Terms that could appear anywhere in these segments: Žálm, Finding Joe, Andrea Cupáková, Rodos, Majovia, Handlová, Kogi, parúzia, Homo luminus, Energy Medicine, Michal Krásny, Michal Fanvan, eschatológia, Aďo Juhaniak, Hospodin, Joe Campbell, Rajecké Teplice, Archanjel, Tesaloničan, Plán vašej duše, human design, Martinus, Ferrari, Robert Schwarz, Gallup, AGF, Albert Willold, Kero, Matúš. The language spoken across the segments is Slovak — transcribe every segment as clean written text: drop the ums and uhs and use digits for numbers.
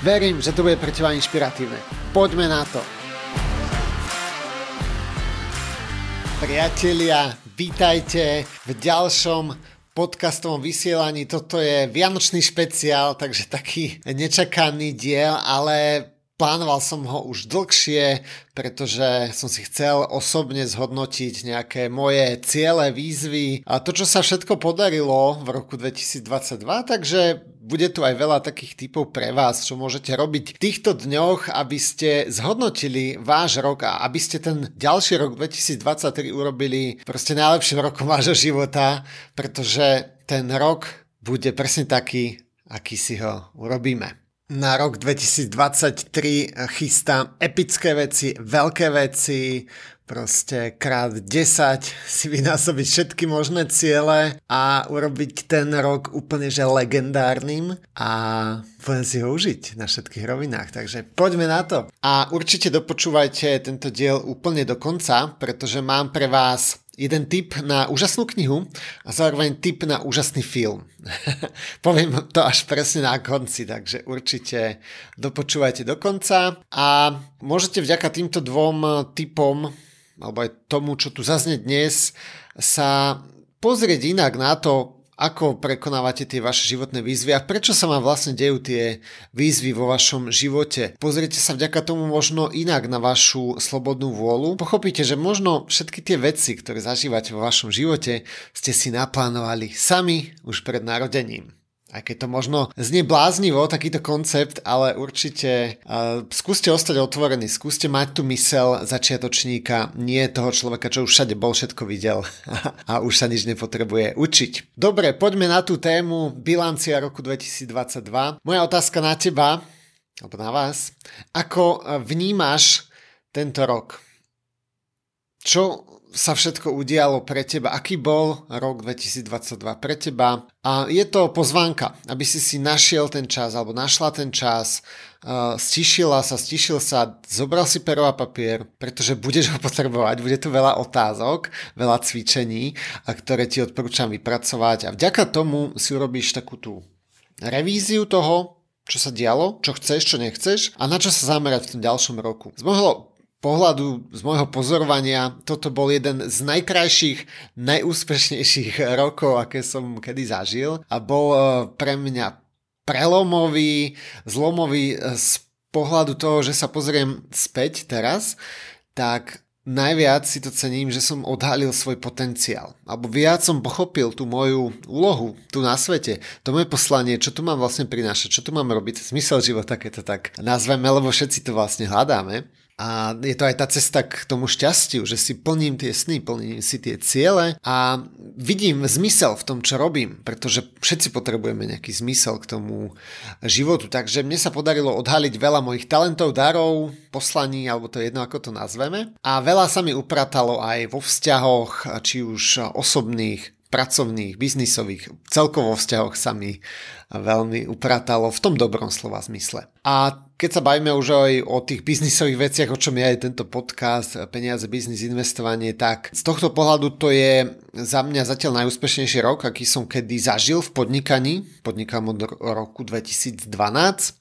Verím, že to bude pre teba inšpiratívne. Poďme na to. Priatelia, vítajte v ďalšom podcastovom vysielaní. Toto je vianočný špeciál, takže taký nečakaný diel, ale plánoval som ho už dlhšie, pretože som si chcel osobne zhodnotiť nejaké moje ciele, výzvy a to, čo sa všetko podarilo v roku 2022, takže bude tu aj veľa takých tipov pre vás, čo môžete robiť v týchto dňoch, aby ste zhodnotili váš rok a aby ste ten ďalší rok 2023 urobili proste najlepším rokom vášho života, pretože ten rok bude presne taký, aký si ho urobíme. Na rok 2023 chystám epické veci, veľké veci, proste krát 10 si vynásobiť všetky možné ciele a urobiť ten rok úplne že legendárnym a budem si ho užiť na všetkých rovinách, takže poďme na to. A určite dopočúvajte tento diel úplne do konca, pretože mám pre vás jeden tip na úžasnú knihu a zároveň tip na úžasný film. Poviem to až presne na konci, takže určite dopočúvajte do konca a môžete vďaka týmto dvom tipom, alebo aj tomu, čo tu zaznie dnes, sa pozrieť inak na to, ako prekonávate tie vaše životné výzvy a prečo sa vám vlastne dejú tie výzvy vo vašom živote. Pozrite sa vďaka tomu možno inak na vašu slobodnú vôľu. Pochopíte, že možno všetky tie veci, ktoré zažívate vo vašom živote, ste si naplánovali sami už pred narodením. Aj keď to možno znie bláznivo, takýto koncept, ale určite skúste ostať otvorení, skúste mať tú myseľ začiatočníka, nie toho človeka, čo už všade bol, všetko videl a už sa nič nepotrebuje učiť. Dobre, poďme na tú tému bilancia roku 2022. Moja otázka na teba, alebo na vás, ako vnímaš tento rok? Čo sa všetko udialo pre teba? Aký bol rok 2022 pre teba? A je to pozvánka, aby si si našiel ten čas, alebo našla ten čas, stišil sa, zobral si pero a papier, pretože budeš ho potrebovať, bude tu veľa otázok, veľa cvičení, a ktoré ti odporúčam vypracovať a vďaka tomu si urobíš takú tú revíziu toho, čo sa dialo, čo chceš, čo nechceš a na čo sa zamerať v tom ďalšom roku. Z môjho pozorovania, toto bol jeden z najkrajších, najúspešnejších rokov, aké som kedy zažil a bol pre mňa prelomový, zlomový z pohľadu toho, že sa pozriem späť teraz, tak najviac si to cením, že som odhalil svoj potenciál, alebo viac som pochopil tú moju úlohu tu na svete, to moje poslanie, čo tu mám vlastne prinášať, čo tu mám robiť, zmysel života, keď to tak nazveme, lebo všetci to vlastne hľadáme. A je to aj tá cesta k tomu šťastiu, že si plním tie sny, plním si tie ciele a vidím zmysel v tom, čo robím, pretože všetci potrebujeme nejaký zmysel k tomu životu. Takže mne sa podarilo odhaliť veľa mojich talentov, darov, poslaní, alebo to je jedno, ako to nazveme. A veľa sa mi upratalo aj vo vzťahoch, či už osobných, pracovných, biznisových, celkovo vzťahoch sa mi veľmi upratalo v tom dobrom slova zmysle. A keď sa bavíme už aj o tých biznisových veciach, o čom je aj tento podcast, peniaze, biznis, investovanie, tak z tohto pohľadu to je za mňa zatiaľ najúspešnejší rok, aký som kedy zažil v podnikaní. Podnikám od roku 2012,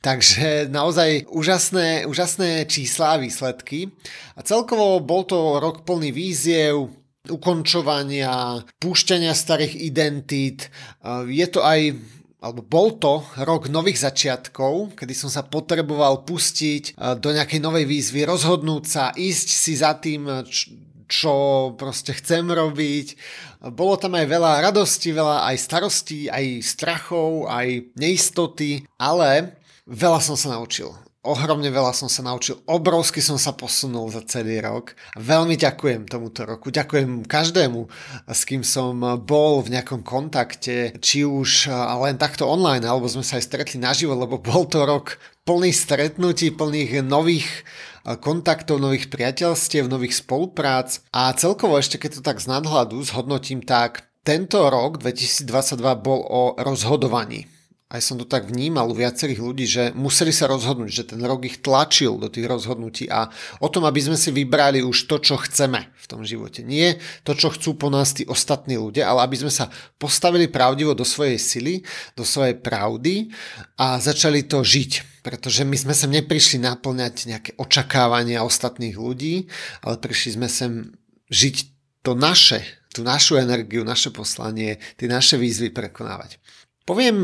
takže naozaj úžasné čísla a výsledky. A celkovo bol to rok plný víziev, ukončovania, púšťania starých identít. Bol to rok nových začiatkov, kedy som sa potreboval pustiť do nejakej novej výzvy, rozhodnúť sa, ísť si za tým, čo proste chcem robiť. Bolo tam aj veľa radosti, veľa aj starostí, aj strachov, aj neistoty, ale veľa som sa naučil. Ohromne veľa som sa naučil, obrovsky som sa posunul za celý rok. Veľmi ďakujem tomuto roku, ďakujem každému, s kým som bol v nejakom kontakte, či už len takto online, alebo sme sa aj stretli naživo, lebo bol to rok plný stretnutí, plných nových kontaktov, nových priateľstiev, nových spoluprác. A celkovo ešte, keď to tak z nadhľadu zhodnotím, tak tento rok 2022 bol o rozhodovaní. Aj som to tak vnímal u viacerých ľudí, že museli sa rozhodnúť, že ten rok ich tlačil do tých rozhodnutí a o tom, aby sme si vybrali už to, čo chceme v tom živote. Nie to, čo chcú po nás tí ostatní ľudia, ale aby sme sa postavili pravdivo do svojej sily, do svojej pravdy a začali to žiť. Pretože my sme sem neprišli naplňať nejaké očakávania ostatných ľudí, ale prišli sme sem žiť to naše, tú našu energiu, naše poslanie, tie naše výzvy prekonávať. Poviem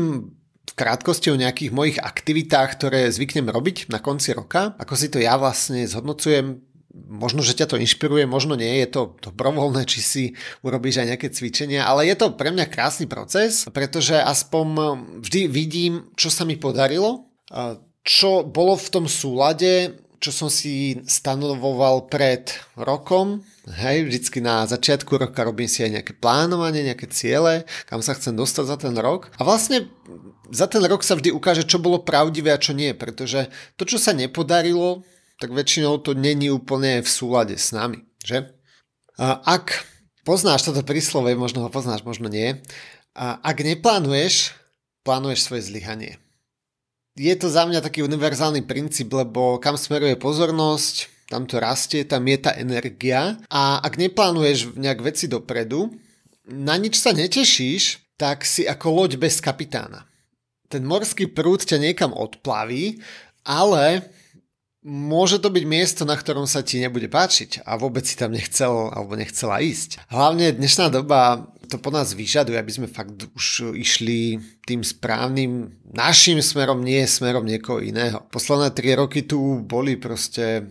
v krátkosti o nejakých mojich aktivitách, ktoré zvyknem robiť na konci roka, ako si to ja vlastne zhodnocujem. Možno, že ťa to inšpiruje, možno nie, je to dobrovoľné, či si urobíš aj nejaké cvičenia, ale je to pre mňa krásny proces, pretože aspoň vždy vidím, čo sa mi podarilo, čo bolo v tom súlade, čo som si stanovoval pred rokom. Hej, vždycky na začiatku roka robím si aj nejaké plánovanie, nejaké ciele, kam sa chcem dostať za ten rok. A vlastne za ten rok sa vždy ukáže, čo bolo pravdivé a čo nie, pretože to, čo sa nepodarilo, tak väčšinou to není úplne v súlade s nami, že? Ak poznáš toto príslovie, možno ho poznáš, možno nie. Ak neplánuješ, plánuješ svoje zlyhanie. Je to za mňa taký univerzálny princíp, lebo kam smeruje pozornosť, tam to rastie, tam je tá energia a ak neplánuješ nejak veci dopredu, na nič sa netešíš, tak si ako loď bez kapitána. Ten morský prúd ťa niekam odplaví, ale môže to byť miesto, na ktorom sa ti nebude páčiť a vôbec si tam nechcel alebo nechcela ísť. Hlavne dnešná doba to po nás vyžaduje, aby sme fakt už išli tým správnym našim smerom, nie smerom niekoho iného. Posledné 3 roky tu boli proste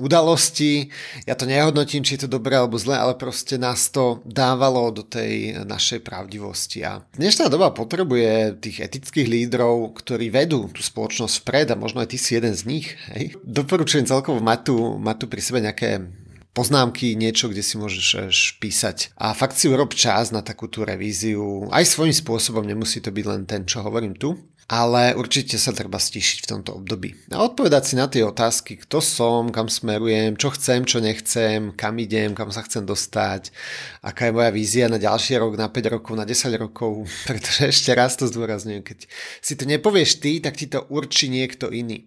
udalosti, ja to nehodnotím, či je to dobré alebo zlé, ale proste nás to dávalo do tej našej pravdivosti. A dnešná doba potrebuje tých etických lídrov, ktorí vedú tú spoločnosť vpred a možno aj ty si jeden z nich. Hej? Doporučujem celkovo mať tu pri sebe nejaké poznámky, niečo, kde si môžeš písať. A fakt si urob čas na takú tú revíziu. Aj svojím spôsobom, nemusí to byť len ten, čo hovorím tu. Ale určite sa treba stíšiť v tomto období. A odpovedať si na tie otázky, kto som, kam smerujem, čo chcem, čo nechcem, kam idem, kam sa chcem dostať, aká je moja vízia na ďalší rok, na 5 rokov, na 10 rokov. Pretože ešte raz to zdôrazňujem, keď si to nepovieš ty, tak ti to určí niekto iný.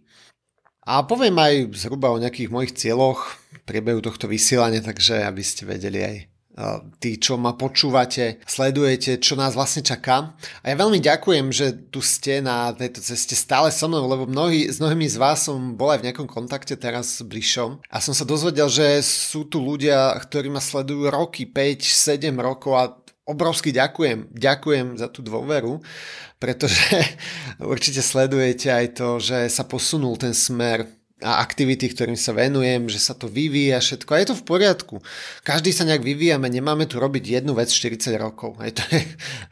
A poviem aj zhruba o nejakých mojich cieľoch v priebehu tohto vysielania, takže aby ste vedeli aj tí, čo ma počúvate, sledujete, čo nás vlastne čaká. A ja veľmi ďakujem, že tu ste na tejto ceste stále so mnou, lebo s mnohými z vás som bol aj v nejakom kontakte teraz bližšom a som sa dozvedel, že sú tu ľudia, ktorí ma sledujú roky, 5-7 rokov a obrovsky ďakujem za tú dôveru, pretože určite sledujete aj to, že sa posunul ten smer a aktivity, ktorým sa venujem, že sa to vyvíja všetko a je to v poriadku. Každý sa nejak vyvíjame, nemáme tu robiť jednu vec 40 rokov.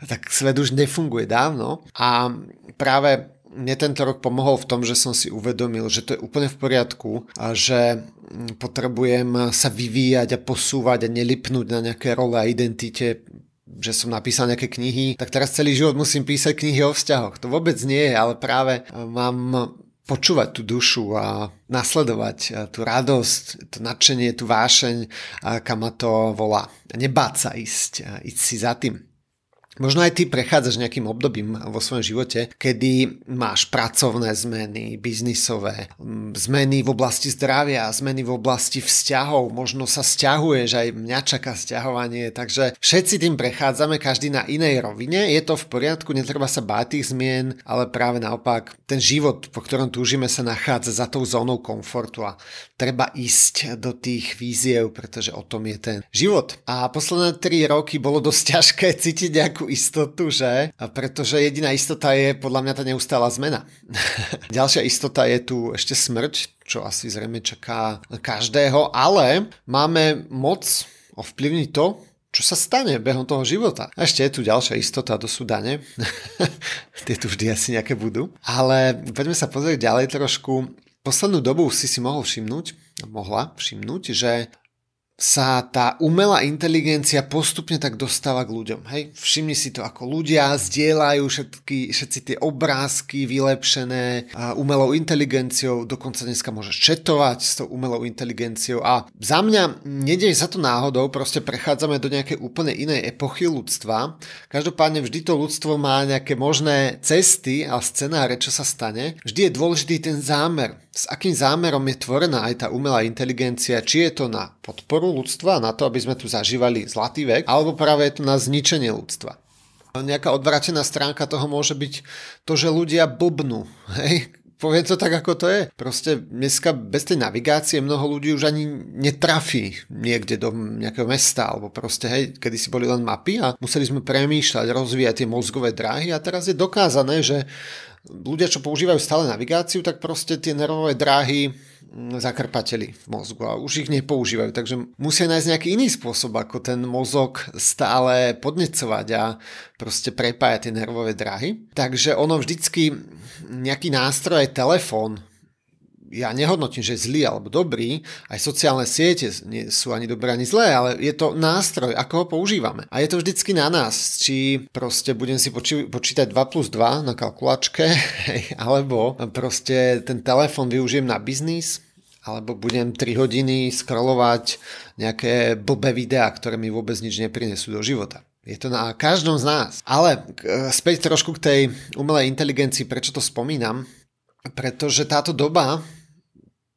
Tak svet už nefunguje dávno a práve mne tento rok pomohol v tom, že som si uvedomil, že to je úplne v poriadku a že potrebujem sa vyvíjať a posúvať a nelipnúť na nejaké role a identite, že som napísal nejaké knihy, tak teraz celý život musím písať knihy o vzťahoch. To vôbec nie je, ale práve mám počúvať tú dušu a nasledovať tú radosť, to nadšenie, tú vášeň, kam ma to volá. Nebáť sa ísť si za tým. Možno aj ty prechádzaš nejakým obdobím vo svojom živote, kedy máš pracovné zmeny, biznisové, zmeny v oblasti zdravia, zmeny v oblasti vzťahov, možno sa sťahuješ, aj mňa čaká sťahovanie, takže všetci tým prechádzame, každý na inej rovine, je to v poriadku, netreba sa báť tých zmien, ale práve naopak, ten život, po ktorom túžime, sa nachádza za tou zónou komfortu a treba ísť do tých víziev, pretože o tom je ten život. A posledné 3 roky bolo dosť ťažké cítiť istotu, že? Pretože jediná istota je podľa mňa tá neustála zmena. Ďalšia istota je tu ešte smrť, čo asi zrejme čaká každého, ale máme moc ovplyvniť to, čo sa stane behom toho života. A ešte je tu ďalšia istota, to sú dane. Tie tu vždy asi nejaké budú. Ale poďme sa pozrieť ďalej trošku Poslednú dobu si mohol všimnúť, že sa tá umelá inteligencia postupne tak dostáva k ľuďom. Hej? Všimni si to, ako ľudia zdieľajú všetci tie obrázky vylepšené umelou inteligenciou, dokonca dneska môžeš chatovať s tou umelou inteligenciou a za mňa nedej sa to náhodou, proste prechádzame do nejakej úplne inej epochy ľudstva. Každopádne vždy to ľudstvo má nejaké možné cesty a scenáre, čo sa stane. Vždy je dôležitý ten zámer. S akým zámerom je tvorená aj tá umelá inteligencia, či je to na podporu ľudstva, na to, aby sme tu zažívali zlatý vek, alebo práve je to na zničenie ľudstva. Nejaká odvrátená stránka toho môže byť to, že ľudia blbnú, hej? Poviem to tak, ako to je. Proste dneska bez tej navigácie mnoho ľudí už ani netrafí niekde do nejakého mesta, alebo proste, hej, kedysi boli len mapy a museli sme premýšľať, rozvíjať tie mozgové dráhy a teraz je dokázané, že ľudia, čo používajú stále navigáciu, tak proste tie nervové dráhy zakrpateli v mozgu a už ich nepoužívajú, takže musia nájsť nejaký iný spôsob, ako ten mozog stále podnecovať a proste prepája tie nervové dráhy. Takže ono vždycky nejaký nástroj, telefón, ja nehodnotím, že je zlý alebo dobrý, aj sociálne siete nie sú ani dobré, ani zlé, ale je to nástroj, ako ho používame. A je to vždycky na nás, či proste budem si počítať 2+2 na kalkulačke, alebo proste ten telefon využijem na biznis, alebo budem 3 hodiny scrollovať nejaké blbé videá, ktoré mi vôbec nič neprinesú do života. Je to na každom z nás. Ale späť trošku k tej umelej inteligencii, prečo to spomínam, pretože táto doba,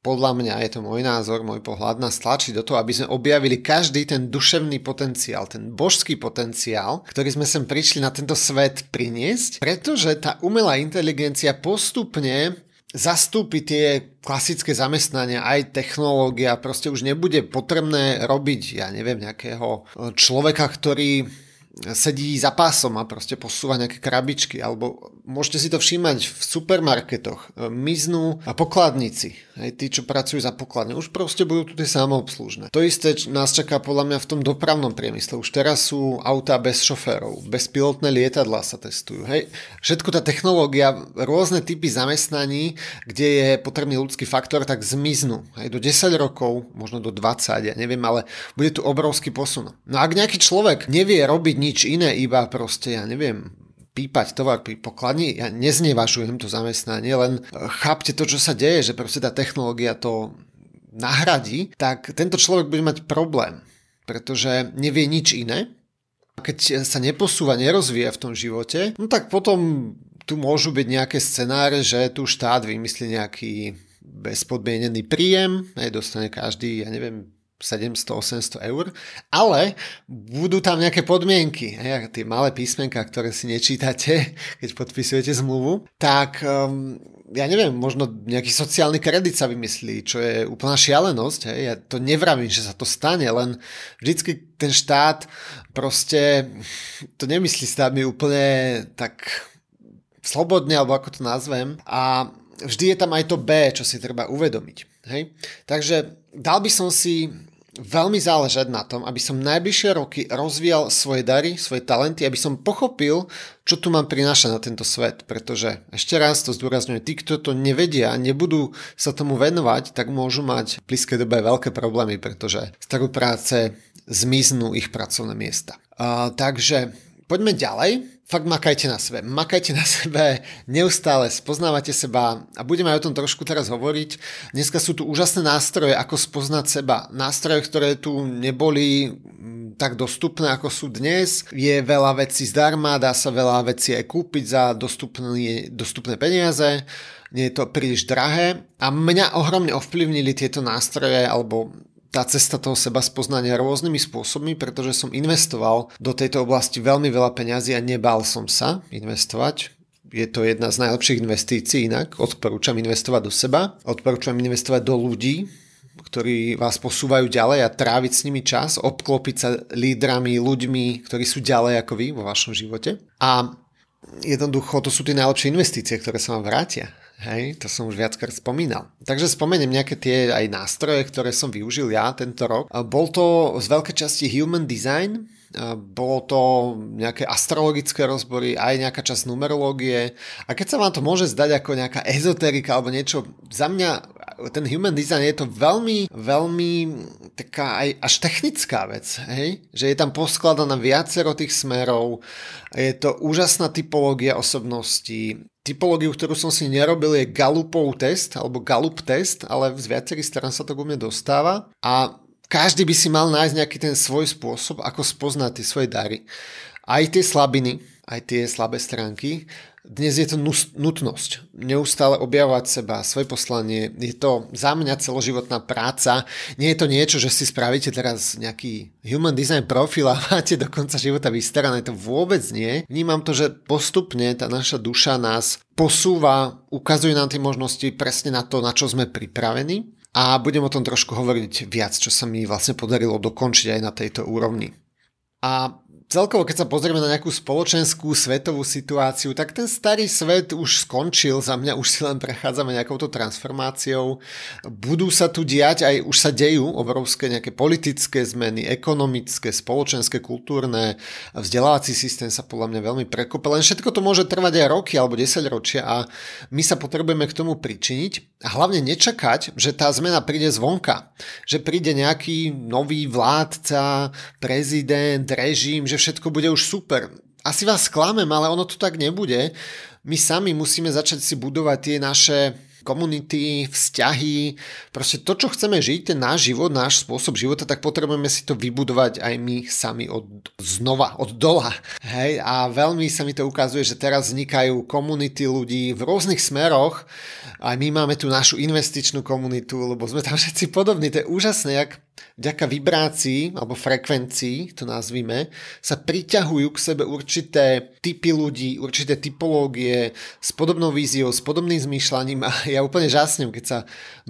podľa mňa, je to môj názor, môj pohľad, nás tlačí do toho, aby sme objavili každý ten duševný potenciál, ten božský potenciál, ktorý sme sem prišli na tento svet priniesť, pretože tá umelá inteligencia postupne zastúpi tie klasické zamestnania, aj technológia, proste už nebude potrebné robiť, ja neviem, nejakého človeka, ktorý sedí za pásom a proste posúva nejaké krabičky, alebo môžete si to všímať v supermarketoch, miznú a pokladníci, aj tí, čo pracujú za pokladne, už proste budú tu tie samoobslužné. To isté nás čaká podľa mňa v tom dopravnom priemysle, už teraz sú autá bez šoférov, bezpilotné lietadlá sa testujú, hej. Všetko tá technológia, rôzne typy zamestnaní, kde je potrebný ľudský faktor, tak zmiznú, hej, do 10 rokov, možno do 20, ja neviem, ale bude tu obrovský posun. No ak nejaký človek nevie robiť nič iné, iba proste, ja neviem, pípať tovar pri pokladni, ja neznevažujem to zamestnanie, len chápte to, čo sa deje, že proste tá technológia to nahradí, tak tento človek bude mať problém, pretože nevie nič iné. Keď sa neposúva, nerozvíja v tom živote, no tak potom tu môžu byť nejaké scenáre, že tu štát vymyslí nejaký bezpodmienený príjem, dostane každý, ja neviem, 700-800 eur, ale budú tam nejaké podmienky, tie malé písmenka, ktoré si nečítate, keď podpisujete zmluvu, tak ja neviem, možno nejaký sociálny kredit sa vymyslí, čo je úplná šialenosť, ja to nevravím, že sa to stane, len vždycky ten štát proste to nemyslí s nami úplne tak slobodne, alebo ako to nazvem, a vždy je tam aj to B, čo si treba uvedomiť. Hej. Takže dal by som si veľmi záležať na tom, aby som najbližšie roky rozvíjal svoje dary, svoje talenty, aby som pochopil, čo tu mám prinášať na tento svet, pretože ešte raz to zdôrazňujem, tí, kto to nevedia, nebudú sa tomu venovať, tak môžu mať v blízkej dobe veľké problémy, pretože z trhu práce zmiznú ich pracovné miesta. Takže poďme ďalej. Fakt makajte na sebe, neustále spoznávate seba a budeme aj o tom trošku teraz hovoriť. Dneska sú tu úžasné nástroje, ako spoznať seba. Nástroje, ktoré tu neboli tak dostupné, ako sú dnes. Je veľa vecí zdarma, dá sa veľa vecí aj kúpiť za dostupné peniaze. Nie je to príliš drahé a mňa ohromne ovplyvnili tieto nástroje alebo tá cesta toho seba spoznania rôznymi spôsobmi, pretože som investoval do tejto oblasti veľmi veľa peňazí a nebál som sa investovať. Je to jedna z najlepších investícií inak. Odporúčam investovať do seba, odporúčam investovať do ľudí, ktorí vás posúvajú ďalej a tráviť s nimi čas, obklopiť sa lídrami, ľuďmi, ktorí sú ďalej ako vy vo vašom živote. A jednoducho to sú tie najlepšie investície, ktoré sa vám vrátia. Hej, to som už viackrát spomínal. Takže spomeniem nejaké tie aj nástroje, ktoré som využil ja tento rok. Bol to z veľkej časti human design bolo to nejaké astrologické rozbory, aj nejaká časť numerológie. A keď sa vám to môže zdať ako nejaká ezoterika alebo niečo, za mňa ten human design je to veľmi, veľmi taká aj až technická vec, hej? Že je tam poskladaná viacero tých smerov, je to úžasná typológia osobností. Typológiu, ktorú som si nerobil, je Gallupov test, alebo Gallup test, ale z viacerých strán sa to ku mne dostáva. A každý by si mal nájsť nejaký ten svoj spôsob, ako spoznať tie svoje dary. Aj tie slabiny, aj tie slabé stránky. Dnes je to nutnosť. Neustále objavovať seba, svoje poslanie. Je to za mňa celoživotná práca. Nie je to niečo, že si spravíte teraz nejaký human design profil a máte do konca života vystarané. To vôbec nie. Vnímam to, že postupne tá naša duša nás posúva, ukazuje nám tie možnosti presne na to, na čo sme pripravení. A budem o tom trošku hovoriť viac, čo sa mi vlastne podarilo dokončiť aj na tejto úrovni. A celkovo, keď sa pozrieme na nejakú spoločenskú, svetovú situáciu, tak ten starý svet už skončil, za mňa už si len prechádzame nejakouto transformáciou. Budú sa tu diať, aj už sa dejú obrovské nejaké politické zmeny, ekonomické, spoločenské, kultúrne, vzdelávací systém sa podľa mňa veľmi prekope, len všetko to môže trvať aj roky alebo 10 ročia a my sa potrebujeme k tomu pričiniť a hlavne nečakať, že tá zmena príde zvonka, že príde nejaký nový vládca, prezident, režim, že všetko bude už super. Asi vás sklamem, ale ono to tak nebude. My sami musíme začať si budovať tie naše komunity, vzťahy, proste to, čo chceme žiť, ten náš život, náš spôsob života, tak potrebujeme si to vybudovať aj my sami od dola. Hej? A veľmi sa mi to ukazuje, že teraz vznikajú komunity ľudí v rôznych smeroch a my máme tu našu investičnú komunitu, lebo sme tam všetci podobní. To je úžasné, jak vďaka vibrácii alebo frekvencii, to nazvime, sa priťahujú k sebe určité typy ľudí, určité typológie s podobnou víziou, s podobným zmýšľaním a ja úplne žasnem, keď sa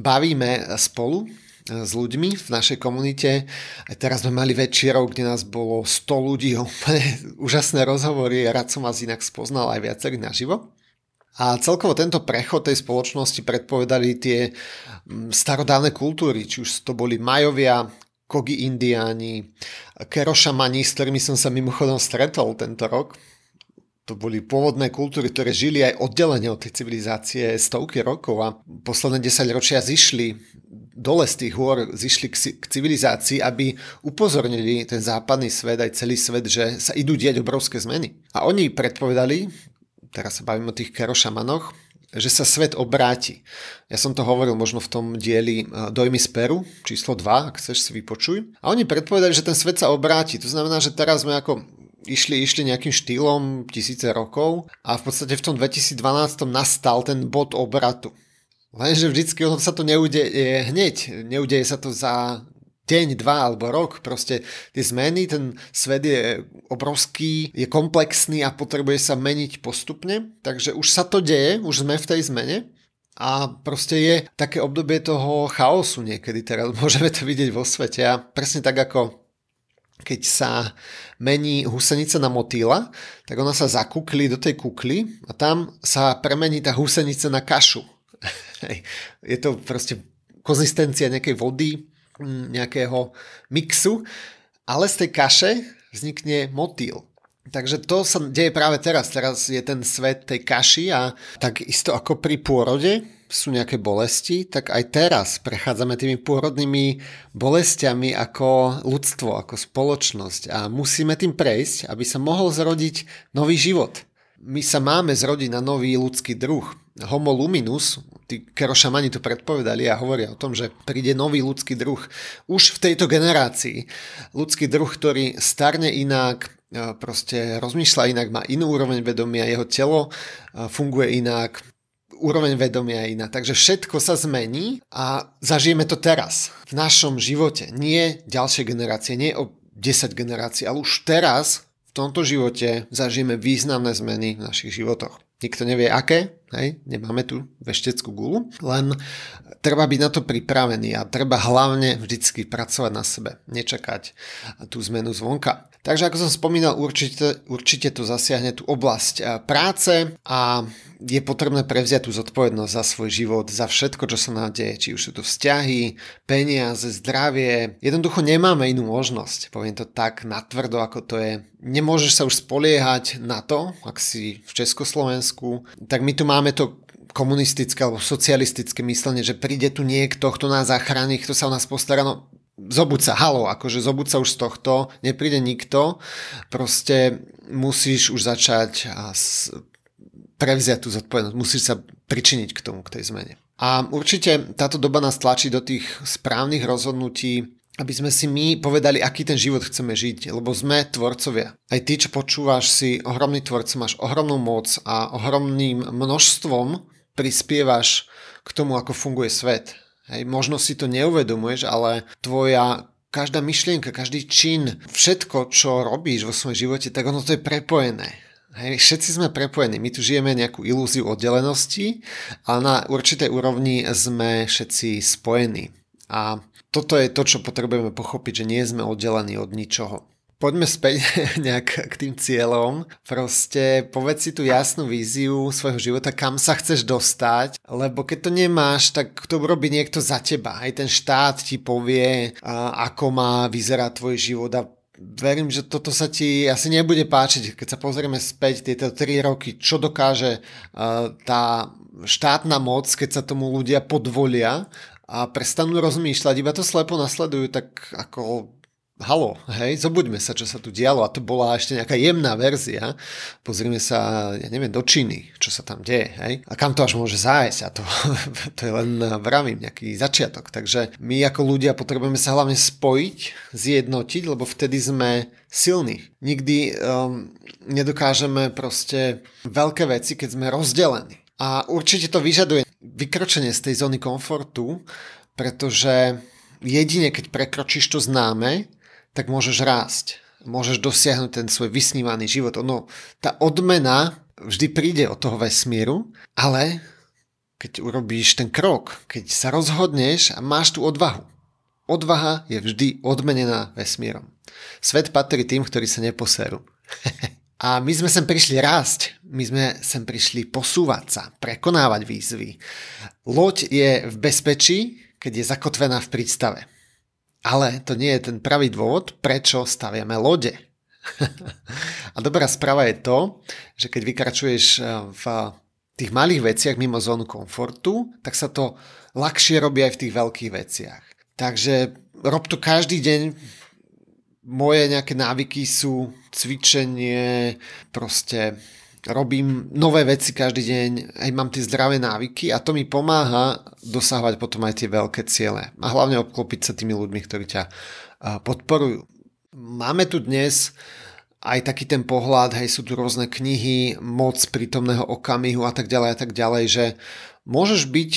bavíme spolu s ľuďmi v našej komunite. Aj teraz sme mali večierov, kde nás bolo 100 ľudí, úplne úžasné rozhovory, rád som vás inak spoznal aj viacerých naživo. A celkovo tento prechod tej spoločnosti predpovedali tie starodávne kultúry, či už to boli Majovia, Kogi indiáni, Kero šamani, s ktorými som sa mimochodom stretol tento rok. To boli pôvodné kultúry, ktoré žili aj oddelenie od tej civilizácie stovky rokov a posledné 10 ročia zišli dole z tých hôr, zišli k civilizácii, aby upozornili ten západný svet, aj celý svet, že sa idú diať obrovské zmeny. A oni predpovedali, teraz sa bavím o tých kerošamanoch, že sa svet obráti. Ja som to hovoril možno v tom dieli Dojmy z Peru, číslo 2, ak chceš si vypočuj. A oni predpovedali, že ten svet sa obráti. To znamená, že teraz sme ako išli nejakým štýlom tisíce rokov a v podstate v tom 2012 nastal ten bod obratu. Lenže vždycky ono sa to neudeje hneď. Neudeje sa to za deň, dva alebo rok, proste tie zmeny, ten svet je obrovský, je komplexný a potrebuje sa meniť postupne, takže už sa to deje, už sme v tej zmene a proste je také obdobie toho chaosu niekedy teraz, môžeme to vidieť vo svete a presne tak ako keď sa mení husenica na motýla, tak ona sa zakúkli do tej kukly a tam sa premení tá husenica na kašu. Je to proste konzistencia nejakej vody, nejakého mixu, ale z tej kaše vznikne motýl. Takže to sa deje práve teraz. Teraz je ten svet tej kaši a tak isto ako pri pôrode sú nejaké bolesti, tak aj teraz prechádzame tými pôrodnými bolestiami ako ľudstvo, ako spoločnosť a musíme tým prejsť, aby sa mohol zrodiť nový život. My sa máme zrodiť na nový ľudský druh. Homo luminus, tí kerošamani to predpovedali a hovoria o tom, že príde nový ľudský druh už v tejto generácii. Ľudský druh, ktorý starne inak, proste rozmýšľa inak, má inú úroveň vedomia, jeho telo funguje inak, úroveň vedomia je iná. Takže všetko sa zmení a zažijeme to teraz, v našom živote. Nie ďalšie generácie, nie o 10 generácií, ale už teraz v tomto živote zažijeme významné zmeny v našich životoch. Nikto nevie aké, Hej? Nemáme tu vešteckú gulu, len treba byť na to pripravený a treba hlavne vždycky pracovať na sebe, nečakať tú zmenu zvonka. Takže ako som spomínal, určite to zasiahne tú oblasť práce a je potrebné prevziať tú zodpovednosť za svoj život, za všetko, čo sa nám deje, či už sú to vzťahy, peniaze, zdravie. Jednoducho nemáme inú možnosť, poviem to tak natvrdo, ako to je. Nemôžeš sa už spoliehať na to, ak si v Československu, tak my tu máme to komunistické alebo socialistické myslenie, že príde tu niekto, kto nás zachráni, kto sa o nás postará, no zobuď sa, halo, akože zobuď sa už z tohto, nepríde nikto, proste musíš už začať a prevziať tú zodpovednosť, musíš sa pričiniť k tomu, k tej zmene. A určite táto doba nás tlačí do tých správnych rozhodnutí, aby sme si my povedali, aký ten život chceme žiť, lebo sme tvorcovia. Aj ty, čo počúvaš, si ohromný tvorca, máš ohromnú moc a ohromným množstvom prispievaš k tomu, ako funguje svet. Hej, možno si to neuvedomuješ, ale tvoja každá myšlienka, každý čin, všetko, čo robíš vo svojom živote, tak ono to je prepojené. Hej, všetci sme prepojení, my tu žijeme nejakú ilúziu oddelenosti, ale na určitej úrovni sme všetci spojení. A toto je to, čo potrebujeme pochopiť, že nie sme oddelení od ničoho. Poďme späť nejak k tým cieľom. Proste povedz si tú jasnú víziu svojho života, kam sa chceš dostať, lebo keď to nemáš, tak to robí niekto za teba. Aj ten štát ti povie, ako má vyzerať tvoj život a verím, že toto sa ti asi nebude páčiť, keď sa pozrieme späť tieto 3 roky, čo dokáže tá štátna moc, keď sa tomu ľudia podvolia a prestanú rozmýšľať, iba to slepo nasledujú, tak ako halo, hej, zobuďme sa, čo sa tu dialo a to bola ešte nejaká jemná verzia. Pozrime sa, ja neviem, do Číny, čo sa tam deje, hej, a kam to až môže zájsť a to je len, vravím, nejaký začiatok. Takže my ako ľudia potrebujeme sa hlavne spojiť, zjednotiť, lebo vtedy sme silní. Nikdy nedokážeme proste veľké veci, keď sme rozdelení. A určite to vyžaduje vykročenie z tej zóny komfortu, pretože jedine keď prekročíš to známe, tak môžeš rásť, môžeš dosiahnuť ten svoj vysnívaný život. Ono, tá odmena vždy príde od toho vesmíru, ale keď urobíš ten krok, keď sa rozhodneš a máš tú odvahu. Odvaha je vždy odmenená vesmírom. Svet patrí tým, ktorí sa neposerú. A my sme sem prišli rásť, my sme sem prišli posúvať sa, prekonávať výzvy. Loď je v bezpečí, keď je zakotvená v prístave. Ale to nie je ten pravý dôvod, prečo staviame lode. A dobrá správa je to, že keď vykračuješ v tých malých veciach mimo zónu komfortu, tak sa to ľahšie robí aj v tých veľkých veciach. Takže rob to každý deň. Moje nejaké návyky sú cvičenie, proste robím nové veci každý deň, aj mám tie zdravé návyky a to mi pomáha dosahovať potom aj tie veľké ciele. A hlavne obklopiť sa tými ľuďmi, ktorí ťa podporujú. Máme tu dnes aj taký ten pohľad, hej, sú tu rôzne knihy, moc prítomného okamihu a tak ďalej, že môžeš byť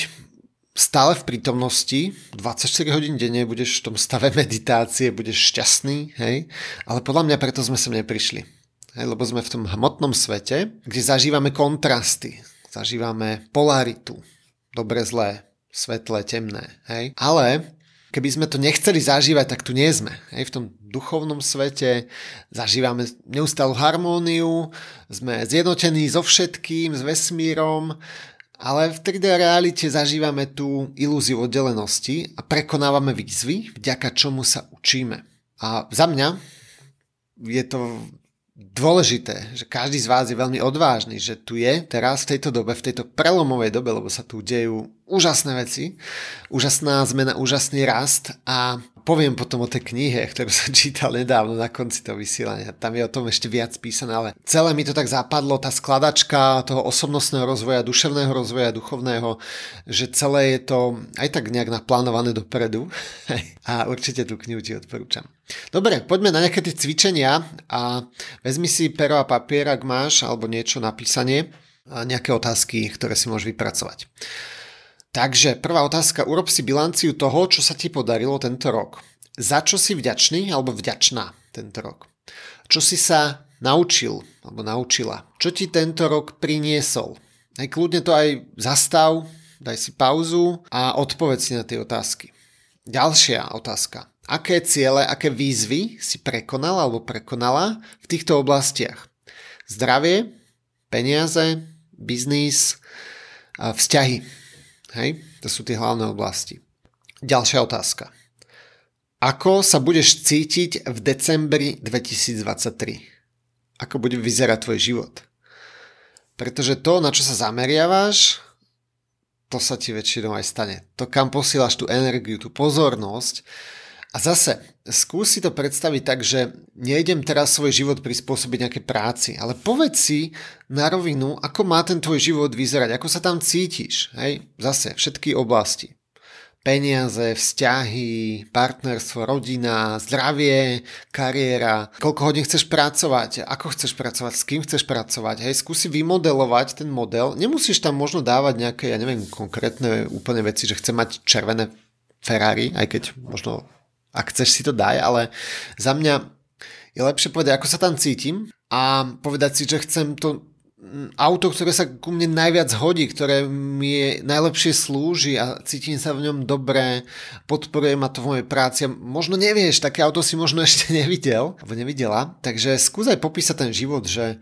stále v prítomnosti, 24 hodín denne budeš v tom stave meditácie, budeš šťastný, hej, ale podľa mňa preto sme sem neprišli. Lebo sme v tom hmotnom svete, kde zažívame kontrasty, zažívame polaritu, dobre, zlé, svetlé, temné. Hej? Ale keby sme to nechceli zažívať, tak tu nie sme. Hej? V tom duchovnom svete zažívame neustálu harmóniu, sme zjednotení so všetkým, s vesmírom, ale v 3D realite zažívame tú ilúziu oddelenosti a prekonávame výzvy, vďaka čomu sa učíme. A za mňa je to dôležité, že každý z vás je veľmi odvážny, že tu je teraz v tejto dobe, v tejto prelomovej dobe, lebo sa tu dejú úžasné veci, úžasná zmena, úžasný rast a poviem potom o tej knihe, ktorú som čítal nedávno na konci toho vysielania, tam je o tom ešte viac písané, ale celé mi to tak zapadlo, tá skladačka toho osobnostného rozvoja, duševného rozvoja, duchovného, že celé je to aj tak nejak naplánované dopredu a určite tú knihu ti odporúčam. Dobre, poďme na nejaké tie cvičenia a vezmi si pero a papier, ak máš, alebo niečo na písanie, nejaké otázky, ktoré si môžeš vypracovať. Takže prvá otázka, urob si bilanciu toho, čo sa ti podarilo tento rok. Za čo si vďačný alebo vďačná tento rok? Čo si sa naučil alebo naučila? Čo ti tento rok priniesol? Kľudne to aj zastav, daj si pauzu a odpoveď si na tie otázky. Ďalšia otázka. Aké ciele, aké výzvy si prekonal alebo prekonala v týchto oblastiach? Zdravie, peniaze, biznis, vzťahy. Hej? To sú tie hlavné oblasti. Ďalšia otázka. Ako sa budeš cítiť v decembri 2023? Ako bude vyzerať tvoj život? Pretože to, na čo sa zameriavaš, to sa ti väčšinou aj stane. To, kam posílaš tú energiu, tú pozornosť. A zase, skús si to predstaviť tak, že nejdem teraz svoj život prispôsobiť nejakej práci, ale povedz si na rovinu, ako má ten tvoj život vyzerať, ako sa tam cítiš. Hej? Zase, všetky oblasti. Peniaze, vzťahy, partnerstvo, rodina, zdravie, kariéra, koľko hodín chceš pracovať, ako chceš pracovať, s kým chceš pracovať, hej, skúsi vymodelovať ten model, nemusíš tam možno dávať nejaké, ja neviem, konkrétne úplne veci, že chcem mať červené Ferrari, aj keď možno, ak chceš si to daj, ale za mňa je lepšie povedať, ako sa tam cítim a povedať si, že chcem to auto, ktoré sa ku mne najviac hodí, ktoré mi najlepšie slúži a cítim sa v ňom dobre, podporuje ma to v mojej práci. Možno nevieš, také auto si možno ešte nevidel alebo nevidela, takže skús aj popísať ten život, že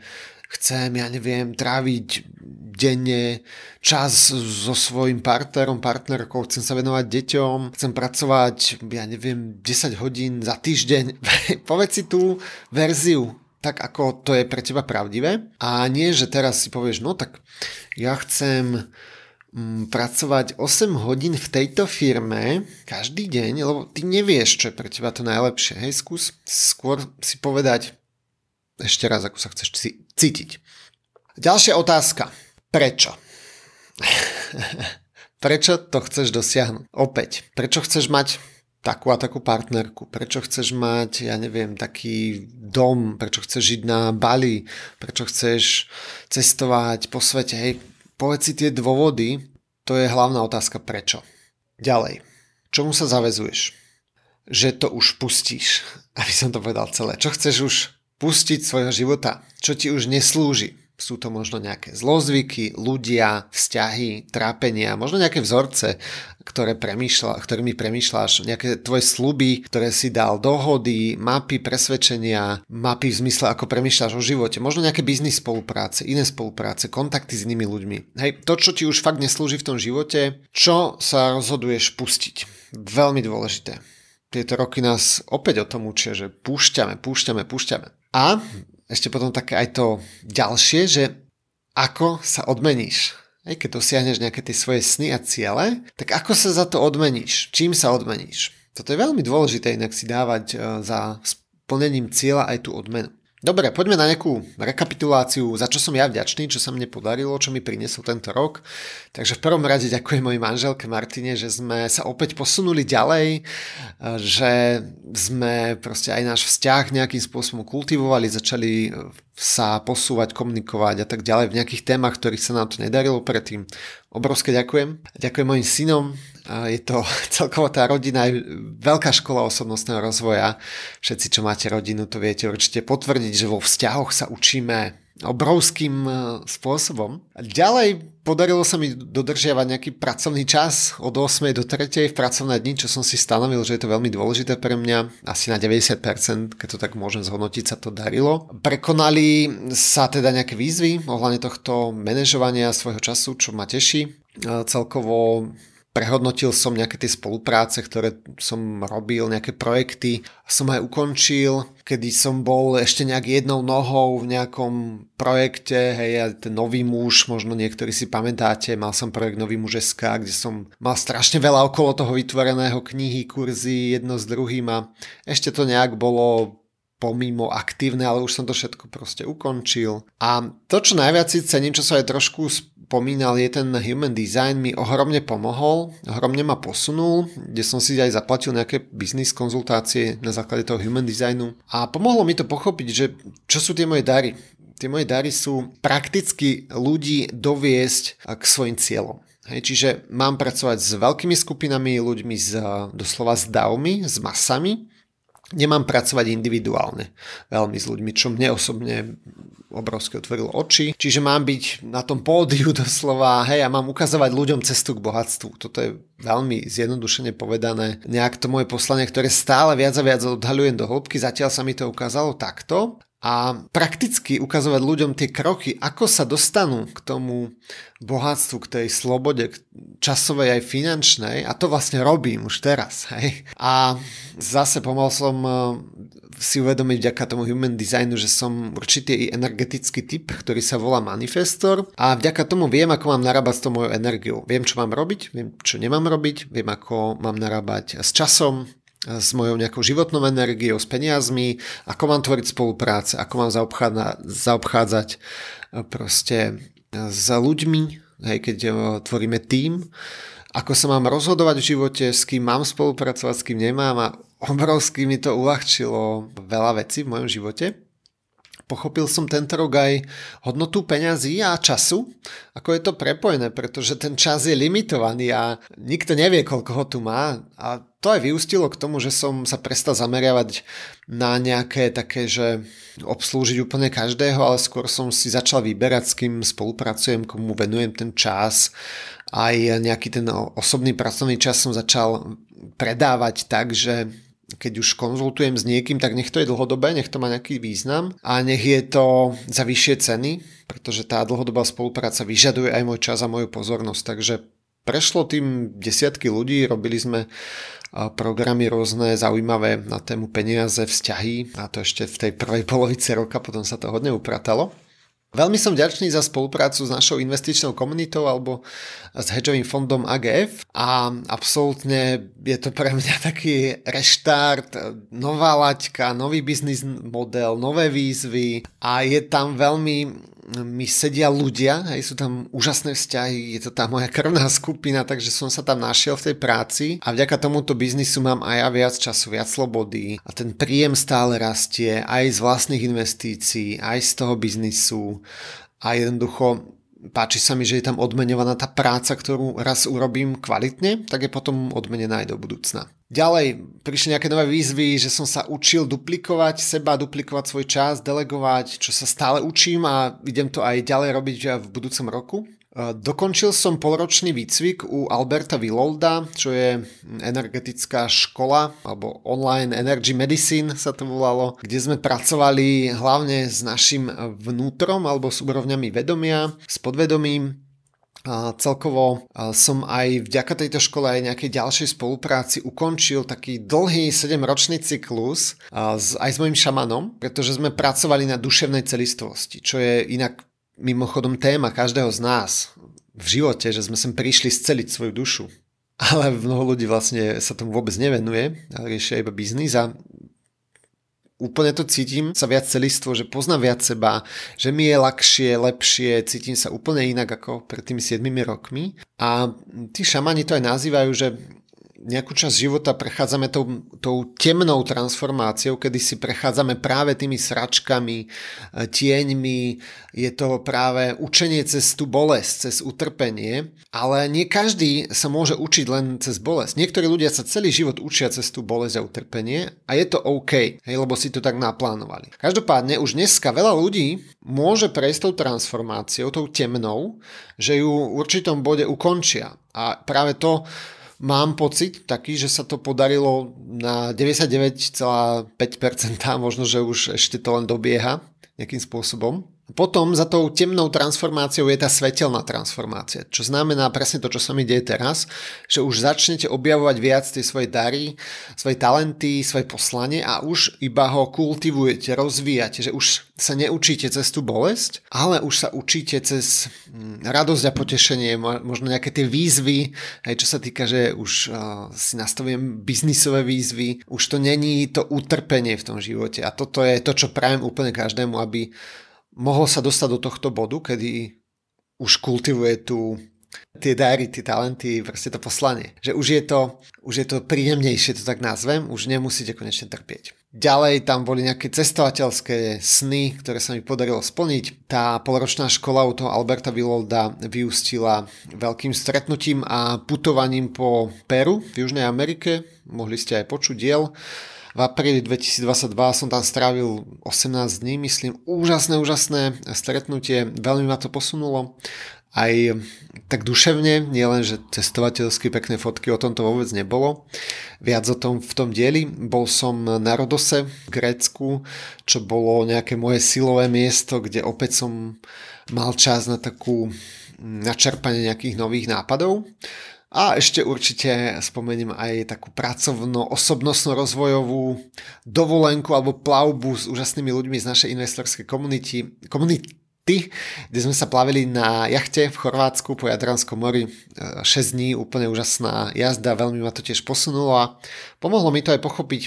chcem, ja neviem, tráviť denne čas so svojím partnerom, partnerkou, chcem sa venovať deťom, chcem pracovať, ja neviem, 10 hodín za týždeň. Povedz si tú verziu tak ako to je pre teba pravdivé a nie, že teraz si povieš, no tak ja chcem pracovať 8 hodín v tejto firme každý deň, lebo ty nevieš, čo je pre teba to najlepšie. Hej, skús skôr si povedať ešte raz, ako sa chceš cítiť. Ďalšia otázka. Prečo? Prečo to chceš dosiahnuť? Opäť, prečo chceš mať takú a takú partnerku, prečo chceš mať, ja neviem, taký dom, prečo chceš žiť na Bali, prečo chceš cestovať po svete, hej, povedz si tie dôvody, to je hlavná otázka prečo. Ďalej, čomu sa zaväzuješ? Že to už pustíš, aby som to povedal celé, čo chceš už pustiť svojho života, čo ti už neslúži. Sú to možno nejaké zlozvyky, ľudia, vzťahy, trápenia, možno nejaké vzorce, ktorými premýšľaš, nejaké tvoje sľuby, ktoré si dal, dohody, mapy, presvedčenia, mapy v zmysle, ako premýšľaš o živote, možno nejaké biznis spolupráce, iné spolupráce, kontakty s inými ľuďmi. Hej, to, čo ti už fakt neslúži v tom živote, čo sa rozhoduješ pustiť. Veľmi dôležité. Tieto roky nás opäť o tom učia, že púšťame. A ešte potom také aj to ďalšie, že ako sa odmeníš. Aj keď dosiahneš nejaké tie svoje sny a ciele, tak ako sa za to odmeníš? Čím sa odmeníš? Toto je veľmi dôležité, inak si dávať za splnením cieľa aj tú odmenu. Dobre, poďme na nejakú rekapituláciu, za čo som ja vďačný, čo sa mne podarilo, čo mi priniesol tento rok. Takže v prvom rade ďakujem mojej manželke Martine, že sme sa opäť posunuli ďalej, že sme proste aj náš vzťah nejakým spôsobom kultivovali, začali sa posúvať, komunikovať a tak ďalej v nejakých témach, ktorých sa nám to nedarilo predtým. Obrovské ďakujem. Ďakujem mojim synom. Je to celkovo tá rodina, je veľká škola osobnostného rozvoja. Všetci, čo máte rodinu, to viete určite potvrdiť, že vo vzťahoch sa učíme obrovským spôsobom. Ďalej podarilo sa mi dodržiavať nejaký pracovný čas od 8 do 3 v pracovné dni, čo som si stanovil, že je to veľmi dôležité pre mňa. Asi na 90%, keď to tak môžem zhodnotiť, sa to darilo. Prekonali sa teda nejaké výzvy ohľadne tohto manažovania svojho času, čo ma teší. Celkovo prehodnotil som nejaké tie spolupráce, ktoré som robil, nejaké projekty. Som aj ukončil, kedy som bol ešte nejak jednou nohou v nejakom projekte. Hej, ten Nový muž, možno niektorí si pamätáte, mal som projekt Nový muž.sk, kde som mal strašne veľa okolo toho vytvoreného, knihy, kurzy, jedno s druhým a ešte to nejak bolo pomimo aktívne, ale už som to všetko proste ukončil. A to, čo najviac si cením, čo som aj trošku spomínal, je ten human design, mi ohromne pomohol, ohromne ma posunul, kde som si aj zaplatil nejaké biznis konzultácie na základe toho human designu. A pomohlo mi to pochopiť, že čo sú tie moje dary. Tie moje dary sú prakticky ľudí doviesť k svojim cieľom. Hej, čiže mám pracovať s veľkými skupinami, ľuďmi doslova s davmi, s masami, Nemám pracovať individuálne veľmi s ľuďmi, čo mne osobne obrovské otvorilo oči. Čiže mám byť na tom pódiu doslova, hej, a mám ukazovať ľuďom cestu k bohatstvu. Toto je veľmi zjednodušene povedané. Nejak to moje poslanie, ktoré stále viac a viac odhaľujem do hĺbky, zatiaľ sa mi to ukázalo takto. A prakticky ukazovať ľuďom tie kroky, ako sa dostanú k tomu bohatstvu, k tej slobode, k časovej aj finančnej, a to vlastne robím už teraz, hej. A zase pomohol som si uvedomiť vďaka tomu human designu, že som určitý energetický typ, ktorý sa volá manifestor, a vďaka tomu viem, ako mám narábať s tou mojou energiou. Viem, čo mám robiť, viem, čo nemám robiť, viem, ako mám narábať s časom, s mojou nejakou životnou energiou, s peniazmi, ako mám tvoriť spolupráce, ako mám zaobchádzať proste s ľuďmi, hej, keď tvoríme tím, ako sa mám rozhodovať v živote, s kým mám spolupracovať, s kým nemám, a obrovsky mi to uľahčilo veľa vecí v mojom živote. Pochopil som tento rok aj hodnotu peňazí a času, ako je to prepojené, pretože ten čas je limitovaný a nikto nevie, koľko ho tu má, a to aj vyústilo k tomu, že som sa prestal zameriavať na nejaké také, že obslúžiť úplne každého, ale skôr som si začal vyberať, s kým spolupracujem, komu venujem ten čas. Aj nejaký ten osobný pracovný čas som začal predávať tak, že keď už konzultujem s niekým, tak nech to je dlhodobé, nech to má nejaký význam a nech je to za vyššie ceny, pretože tá dlhodobá spolupráca vyžaduje aj môj čas a moju pozornosť. Takže prešlo tým desiatky ľudí, robili sme programy rôzne zaujímavé na tému peniaze, vzťahy, a to ešte v tej prvej polovici roka, potom sa to hodne upratalo. Veľmi som vďačný za spoluprácu s našou investičnou komunitou alebo s hedžovým fondom AGF, a absolútne je to pre mňa taký reštart, nová laťka, nový biznis model, nové výzvy, a je tam veľmi... mi sedia ľudia, hej, sú tam úžasné vzťahy, je to tá moja krvná skupina, takže som sa tam našiel v tej práci, a vďaka tomuto biznisu mám aj ja viac času, viac slobody, a ten príjem stále rastie aj z vlastných investícií, aj z toho biznisu, a jednoducho páči sa mi, že je tam odmenovaná tá práca, ktorú raz urobím kvalitne, tak je potom odmenená aj do budúcna. Ďalej prišli nejaké nové výzvy, že som sa učil duplikovať seba, duplikovať svoj čas, delegovať, čo sa stále učím a idem to aj ďalej robiť v budúcom roku. Dokončil som polročný výcvik u Alberta Willolda, čo je energetická škola, alebo online Energy Medicine sa to volalo, kde sme pracovali hlavne s našim vnútrom alebo s úrovňami vedomia, s podvedomím. Celkovo som aj vďaka tejto škole aj nejakej ďalšej spolupráci ukončil taký dlhý 7-ročný cyklus aj s mojim šamanom, pretože sme pracovali na duševnej celistvosti, čo je inak mimochodom téma každého z nás v živote, že sme sem prišli sceliť svoju dušu. Ale mnoho ľudí vlastne sa tomu vôbec nevenuje, riešia iba biznis, a úplne to cítim sa viac celistvo, že poznám viac seba, že mi je ľahšie, lepšie, cítim sa úplne inak ako pred tými 7 rokmi, a tí šamani to aj nazývajú, že nejakú časť života prechádzame tou temnou transformáciou, kedy si prechádzame práve tými sračkami, tieňmi, je to práve učenie cez tú bolesť, cez utrpenie, ale nie každý sa môže učiť len cez bolesť. Niektorí ľudia sa celý život učia cez tú bolesť a utrpenie, a je to OK, hej, lebo si to tak naplánovali. Každopádne už dneska veľa ľudí môže prejsť tou transformáciou, tou temnou, že ju v určitom bode ukončia, a práve to mám pocit taký, že sa to podarilo na 99,5%, možno, že už ešte to len dobieha nejakým spôsobom. Potom za tou temnou transformáciou je tá svetelná transformácia, čo znamená presne to, čo sa mi deje teraz, že už začnete objavovať viac tie svoje dary, svoje talenty, svoje poslanie, a už iba ho kultivujete, rozvíjate, že už sa neučíte cez tú bolesť, ale už sa učíte cez radosť a potešenie, možno nejaké tie výzvy, aj čo sa týka, že už si nastavujem biznisové výzvy, už to není to utrpenie v tom živote, a toto je to, čo prajem úplne každému, aby mohol sa dostať do tohto bodu, kedy už kultivuje tú tie dary, tie talenty, proste to poslanie. Že už je to príjemnejšie, to tak nazvem, už nemusíte konečne trpieť. Ďalej tam boli nejaké cestovateľské sny, ktoré sa mi podarilo splniť. Tá polročná škola u toho Alberta Willolda vyústila veľkým stretnutím a putovaním po Peru v Južnej Amerike. Mohli ste aj počuť diel. V apríli 2022 som tam strávil 18 dní, myslím, úžasné stretnutie, veľmi ma to posunulo. Aj tak duševne, nielen, že cestovateľské pekné fotky, o tom to vôbec nebolo. Viac o tom v tom dieli. Bol som na Rodose v Grécku, čo bolo nejaké moje silové miesto, kde opäť som mal čas na takú načerpanie nejakých nových nápadov. A ešte určite spomením aj takú pracovno-osobnostno-rozvojovú dovolenku alebo plavbu s úžasnými ľuďmi z našej investorskej komunity, kde sme sa plavili na jachte v Chorvátsku po Jadranskom mori 6 dní, úplne úžasná jazda, veľmi ma to tiež posunulo a pomohlo mi to aj pochopiť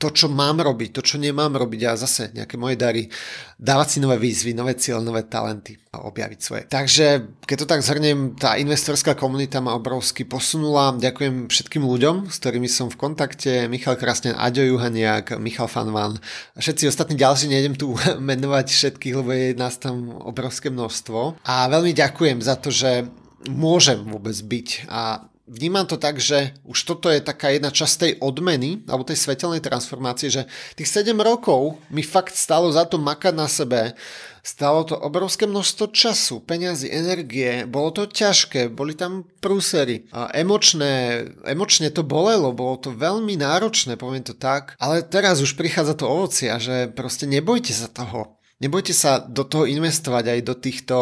to, čo mám robiť, to, čo nemám robiť a zase nejaké moje dary, dávať si nové výzvy, nové cieľe, nové talenty a objaviť svoje. Takže keď to tak zhrniem, tá investorská komunita ma obrovsky posunula. Ďakujem všetkým ľuďom, s ktorými som v kontakte. Michal Krásny, Aďo Juhaniak, Michal Fanvan a všetci ostatní ďalší, nejdem tu menovať všetkých, lebo je nás tam obrovské množstvo. A veľmi ďakujem za to, že môžem vôbec byť a vnímam to tak, že už toto je taká jedna časť tej odmeny alebo tej svetelnej transformácie, že tých 7 rokov mi fakt stalo za to makať na sebe. Stalo to obrovské množstvo času, peňazí, energie, bolo to ťažké, boli tam prúsery. Emočne to bolelo, bolo to veľmi náročné, poviem to tak. Ale teraz už prichádza to ovocie a že proste nebojte sa toho. Nebojte sa do toho investovať aj do týchto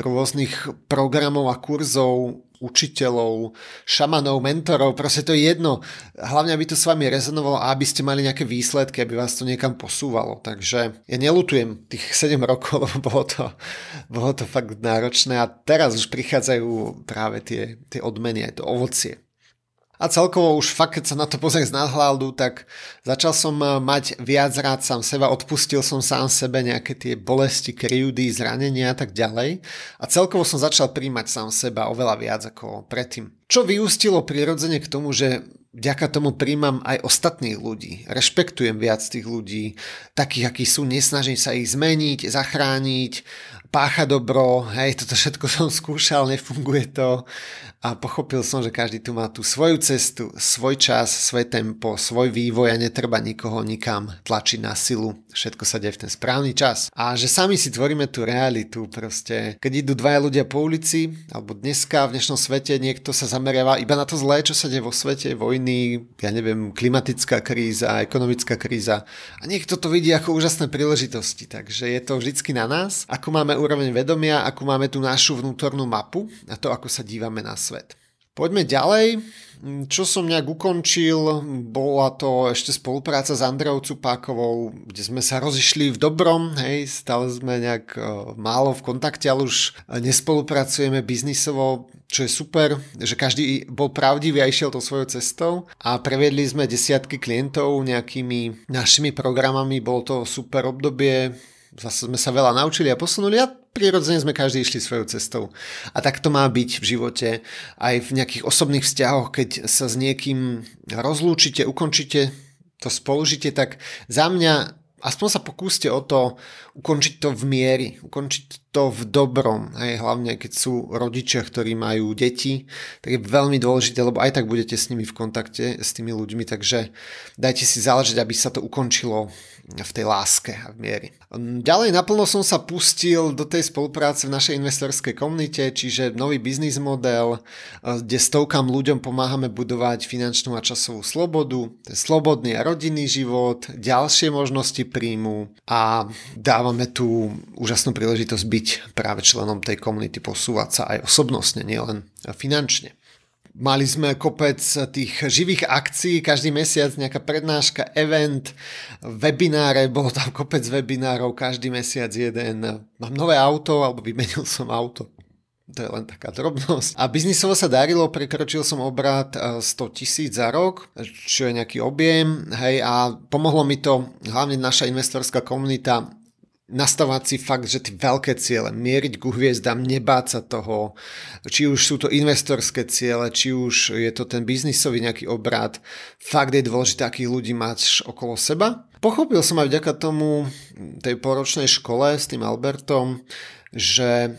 rôznych programov a kurzov, učiteľov, šamanov, mentorov, proste to je jedno. Hlavne, aby to s vami rezonovalo a aby ste mali nejaké výsledky, aby vás to niekam posúvalo. Takže ja neľutujem tých 7 rokov, lebo bolo to fakt náročné a teraz už prichádzajú práve tie odmeny, aj to ovocie. A celkovo už fakt, keď sa na to pozriem z nadhľadu, tak začal som mať viac rád sám seba, odpustil som sám sebe nejaké tie bolesti, kryjúdy, zranenia a tak ďalej. A celkovo som začal príjmať sám seba oveľa viac ako predtým. Čo vyústilo prirodzene k tomu, že vďaka tomu príjmam aj ostatných ľudí. Rešpektujem viac tých ľudí, takých, akí sú, nesnažím sa ich zmeniť, zachrániť, pácha dobro, hej, toto všetko som skúšal, nefunguje to a pochopil som, že každý tu má tú svoju cestu, svoj čas, svoje tempo, svoj vývoj a netreba nikoho nikam tlačiť na silu. Všetko sa deje v ten správny čas. A že sami si tvoríme tú realitu proste. Keď idú dvaja ľudia po ulici, alebo dneska v dnešnom svete niekto sa zameriava iba na to zlé, čo sa deje vo svete, vojny, ja neviem, klimatická kríza, ekonomická kríza a niekto to vidí ako úžasné príležitosti. Takže je to vždycky na nás, ako máme úroveň vedomia, ako máme tú našu vnútornú mapu a to, ako sa dívame na svet. Poďme ďalej. Čo som nejak ukončil, bola to ešte spolupráca s Andreou Cupákovou, kde sme sa rozišli v dobrom, hej, stále sme nejak málo v kontakte, ale už nespolupracujeme biznisovo, čo je super, že každý bol pravdivý a išiel tou svojou cestou a previedli sme desiatky klientov nejakými našimi programami, bolo to super obdobie. Zase sme sa veľa naučili a posunuli a prirodzene sme každý išli svojou cestou. A tak to má byť v živote aj v nejakých osobných vzťahoch, keď sa s niekým rozlúčite, ukončíte to spolužitie, tak za mňa aspoň sa pokúste o to ukončiť to v mieri, ukončiť to v dobrom. Hej, hlavne keď sú rodičia, ktorí majú deti, tak je veľmi dôležité, lebo aj tak budete s nimi v kontakte, s tými ľuďmi, takže dajte si záležiť, aby sa to ukončilo v tej láske a v mieri. Ďalej naplno som sa pustil do tej spolupráce v našej investorskej komunite, čiže nový biznis model, kde stovkam ľuďom pomáhame budovať finančnú a časovú slobodu, slobodný a rodinný život, ďalšie možnosti príjmu a dávame tu úžasnú príležitosť byť práve členom tej komunity, posúvať sa aj osobnostne, nielen finančne. Mali sme kopec tých živých akcií, každý mesiac nejaká prednáška, event, webináre, bolo tam kopec webinárov, každý mesiac jeden. Mám nové auto, alebo vymenil som auto. To je len taká drobnosť. A biznisovo sa darilo, prekročil som obrat 100 000 za rok, čo je nejaký objem, hej, a pomohlo mi to hlavne naša investorská komunita nastavovať si fakt, že tie veľké ciele, mieriť ku hviezdám, nebáť sa toho, či už sú to investorské ciele, či už je to ten biznisový nejaký obrat, fakt je dôležité, akých ľudí máš okolo seba. Pochopil som aj vďaka tomu tej poročnej škole s tým Albertom, že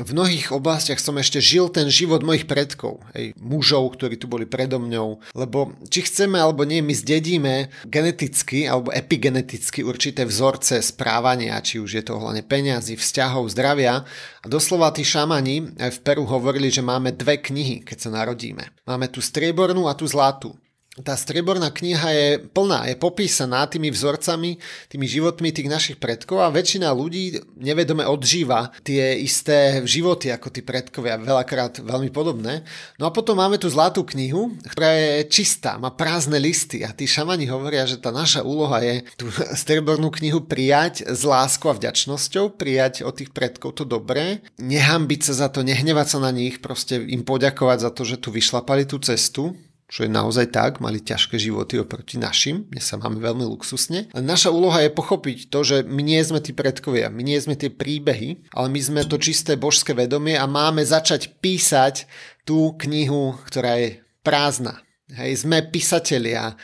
v mnohých oblastiach som ešte žil ten život mojich predkov, hej, mužov, ktorí tu boli predo mňou, lebo či chceme alebo nie, my zdedíme geneticky alebo epigeneticky určité vzorce správania, či už je to hlavne peňazí, vzťahov, zdravia. A doslova tí šamani aj v Peru hovorili, že máme dve knihy, keď sa narodíme. Máme tú striebornú a tú zlatú. Tá strieborná kniha je plná, je popísaná tými vzorcami, tými životmi tých našich predkov a väčšina ľudí nevedome odžíva tie isté životy ako tí predkovia, veľakrát veľmi podobné. No a potom máme tú zlatú knihu, ktorá je čistá, má prázdne listy a tí šamani hovoria, že tá naša úloha je tú striebornú knihu prijať s láskou a vďačnosťou, prijať od tých predkov to dobré, nehanbiť sa za to, nehnevať sa na nich, proste im poďakovať za to, že tu vyšlapali tú cestu, čo je naozaj tak, mali ťažké životy oproti našim, my sa máme veľmi luxusne. Naša úloha je pochopiť to, že my nie sme tí predkovia, my nie sme tie príbehy, ale my sme to čisté božské vedomie a máme začať písať tú knihu, ktorá je prázdna. Hej, sme písatelia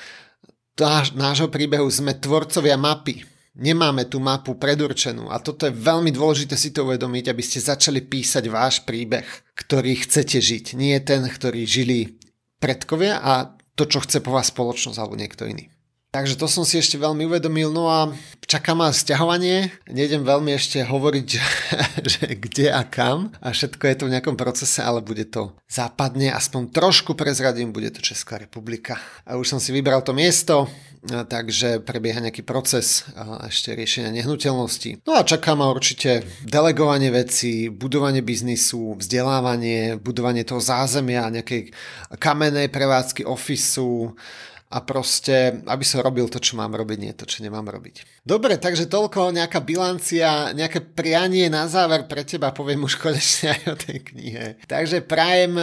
nášho príbehu, sme tvorcovia mapy. Nemáme tú mapu predurčenú a toto je veľmi dôležité si to uvedomiť, aby ste začali písať váš príbeh, ktorý chcete žiť, nie ten, ktorý žili predkovia a to, čo chce po vás spoločnosť alebo niekto iný. Takže to som si ešte veľmi uvedomil, no a čaká ma sťahovanie, nejdem veľmi ešte hovoriť, že kde a kam a všetko je to v nejakom procese, ale bude to západne, aspoň trošku prezradím, bude to Česká republika. A už som si vybral to miesto, takže prebieha nejaký proces ešte riešenia nehnuteľností. No a čaká ma určite delegovanie vecí, budovanie biznisu, vzdelávanie, budovanie toho zázemia, nejakej kamenej prevádzky, ofisu, a proste, aby som robil to, čo mám robiť, nie to, čo nemám robiť. Dobre, takže toľko nejaká bilancia, nejaké prianie na záver pre teba, poviem už konečne aj o tej knihe. Takže prajem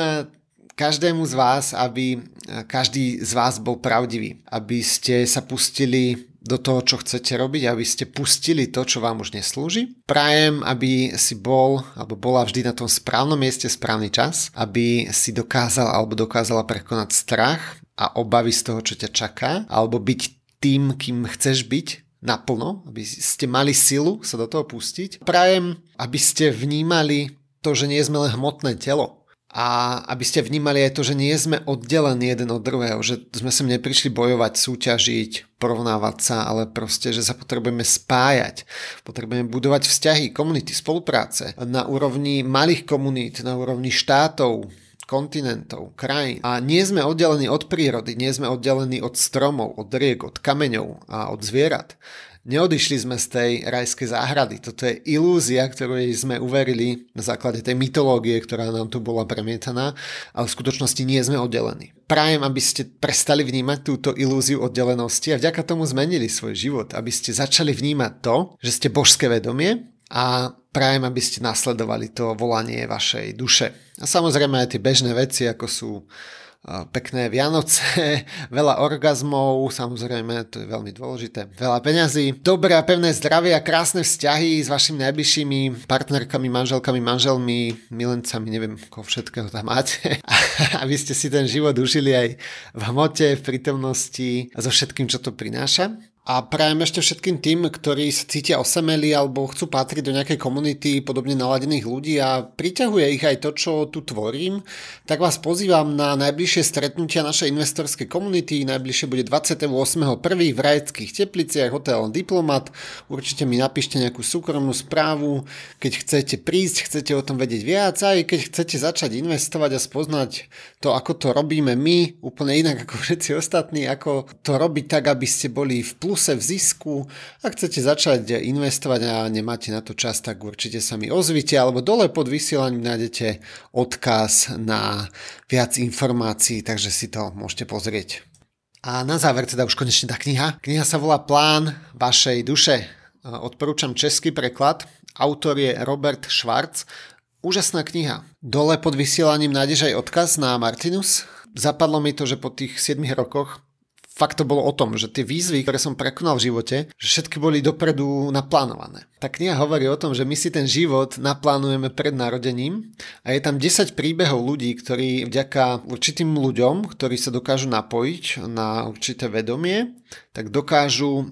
každému z vás, aby každý z vás bol pravdivý, aby ste sa pustili do toho, čo chcete robiť, aby ste pustili to, čo vám už neslúži. Prajem, aby si bol, alebo bola vždy na tom správnom mieste správny čas, aby si dokázal alebo dokázala prekonať strach a obavy z toho, čo ťa čaká, alebo byť tým, kým chceš byť naplno, aby ste mali silu sa do toho pustiť. Prajem, aby ste vnímali to, že nie sme len hmotné telo, a aby ste vnímali aj to, že nie sme oddelení jeden od druhého, že sme sem neprišli bojovať, súťažiť, porovnávať sa, ale proste, že sa potrebujeme spájať, potrebujeme budovať vzťahy, komunity, spolupráce na úrovni malých komunít, na úrovni štátov, kontinentov, krajín. A nie sme oddelení od prírody, nie sme oddelení od stromov, od riek, od kameňov a od zvierat. Neodišli sme z tej rajskej záhrady. Toto je ilúzia, ktorej sme uverili na základe tej mytológie, ktorá nám tu bola premietaná, ale v skutočnosti nie sme oddelení. Prajem, aby ste prestali vnímať túto ilúziu oddelenosti a vďaka tomu zmenili svoj život, aby ste začali vnímať to, že ste božské vedomie a prajem, aby ste nasledovali to volanie vašej duše. A samozrejme aj tie bežné veci, ako sú pekné Vianoce, veľa orgazmov, samozrejme, to je veľmi dôležité, veľa peňazí, dobré a pevné zdravie a krásne vzťahy s vašimi najbližšími partnerkami, manželkami, manželmi, milencami, neviem, koho všetkého tam máte, aby ste si ten život užili aj v hmote, v prítomnosti a so všetkým, čo to prináša. A prajem ešte všetkým tým, ktorí sa cítia osameli alebo chcú patriť do nejakej komunity podobne naladených ľudí a priťahuje ich aj to, čo tu tvorím, tak vás pozývam na najbližšie stretnutia našej investorskej komunity. Najbližšie bude 28.1. v Rajeckých Tepliciach, hotel Diplomat. Určite mi napíšte nejakú súkromnú správu, keď chcete prísť, chcete o tom vedieť viac, aj keď chcete začať investovať a spoznať to, ako to robíme my, úplne inak ako všetci ostatní, ako to robiť tak, aby ste boli v v zisku. Ak chcete začať investovať a nemáte na to čas, tak určite sa mi ozvite, alebo dole pod vysielaním nájdete odkaz na viac informácií, takže si to môžete pozrieť. A na záver teda už konečne tá kniha. Kniha sa volá Plán vašej duše. Odporúčam český preklad. Autor je Robert Schwarz. Úžasná kniha. Dole pod vysielaním nájdeš aj odkaz na Martinus. Zapadlo mi to, že po tých 7 rokoch fakt to bolo o tom, že tie výzvy, ktoré som prekonal v živote, že všetky boli dopredu naplánované. Tá kniha hovorí o tom, že my si ten život naplánujeme pred narodením a je tam 10 príbehov ľudí, ktorí vďaka určitým ľuďom, ktorí sa dokážu napojiť na určité vedomie, tak dokážu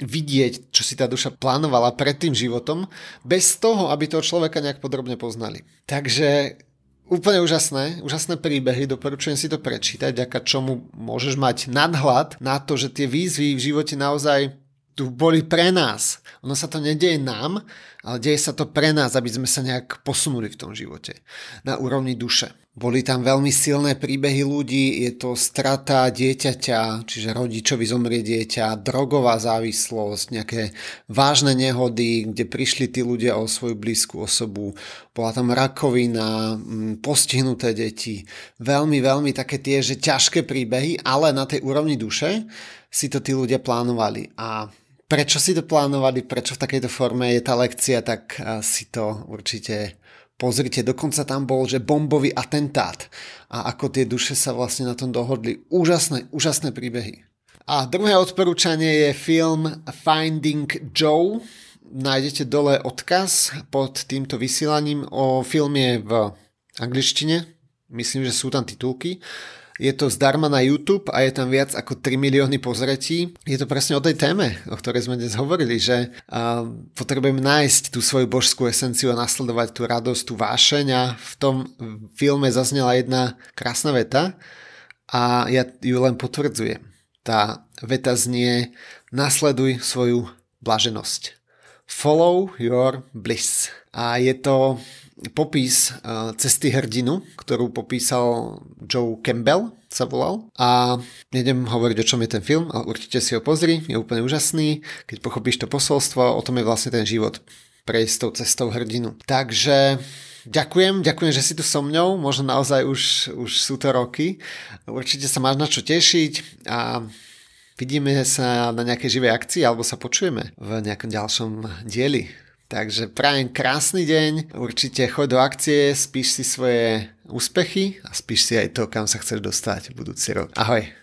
vidieť, čo si tá duša plánovala pred tým životom, bez toho, aby toho človeka nejak podrobne poznali. Takže úplne úžasné príbehy, doporučujem si to prečítať, vďaka čomu môžeš mať nadhľad na to, že tie výzvy v živote naozaj tu boli pre nás. Ono sa to nedeje nám, ale deje sa to pre nás, aby sme sa nejak posunuli v tom živote na úrovni duše. Boli tam veľmi silné príbehy ľudí, je to strata dieťaťa, čiže rodičovi zomrie dieťa, drogová závislosť, nejaké vážne nehody, kde prišli tí ľudia o svoju blízku osobu, bola tam rakovina, postihnuté deti, veľmi, veľmi také tie, že ťažké príbehy, ale na tej úrovni duše si to tí ľudia plánovali a prečo si to plánovali, prečo v takejto forme je tá lekcia, tak si to určite pozrite, dokonca tam bol, že bombový atentát a ako tie duše sa vlastne na tom dohodli. Úžasné príbehy. A druhé odporúčanie je film Finding Joe. Nájdete dole odkaz pod týmto vysielaním. O film je v angličtine. Myslím, že sú tam titulky. Je to zdarma na YouTube a je tam viac ako 3 milióny pozretí. Je to presne o tej téme, o ktorej sme dnes hovorili, že potrebujeme nájsť tú svoju božskú esenciu a nasledovať tú radosť, tú vášeň a v tom filme zaznela jedna krásna veta a ja ju len potvrdzujem. Tá veta znie: nasleduj svoju blaženosť. Follow your bliss. A je to popis cesty hrdinu, ktorú popísal Joe Campbell, sa volal. A nejdem hovoriť, o čom je ten film, ale určite si ho pozri, je úplne úžasný. Keď pochopíš to posolstvo, o tom je vlastne ten život, prejsť tou cestou hrdinu. Takže ďakujem, že si tu so mňou, možno naozaj už sú to roky. Určite sa máš na čo tešiť a vidíme sa na nejakej živej akcii alebo sa počujeme v nejakom ďalšom dieli. Takže prajem krásny deň, určite choď do akcie, spíš si svoje úspechy a spíš si aj to, kam sa chceš dostať v budúci rok. Ahoj.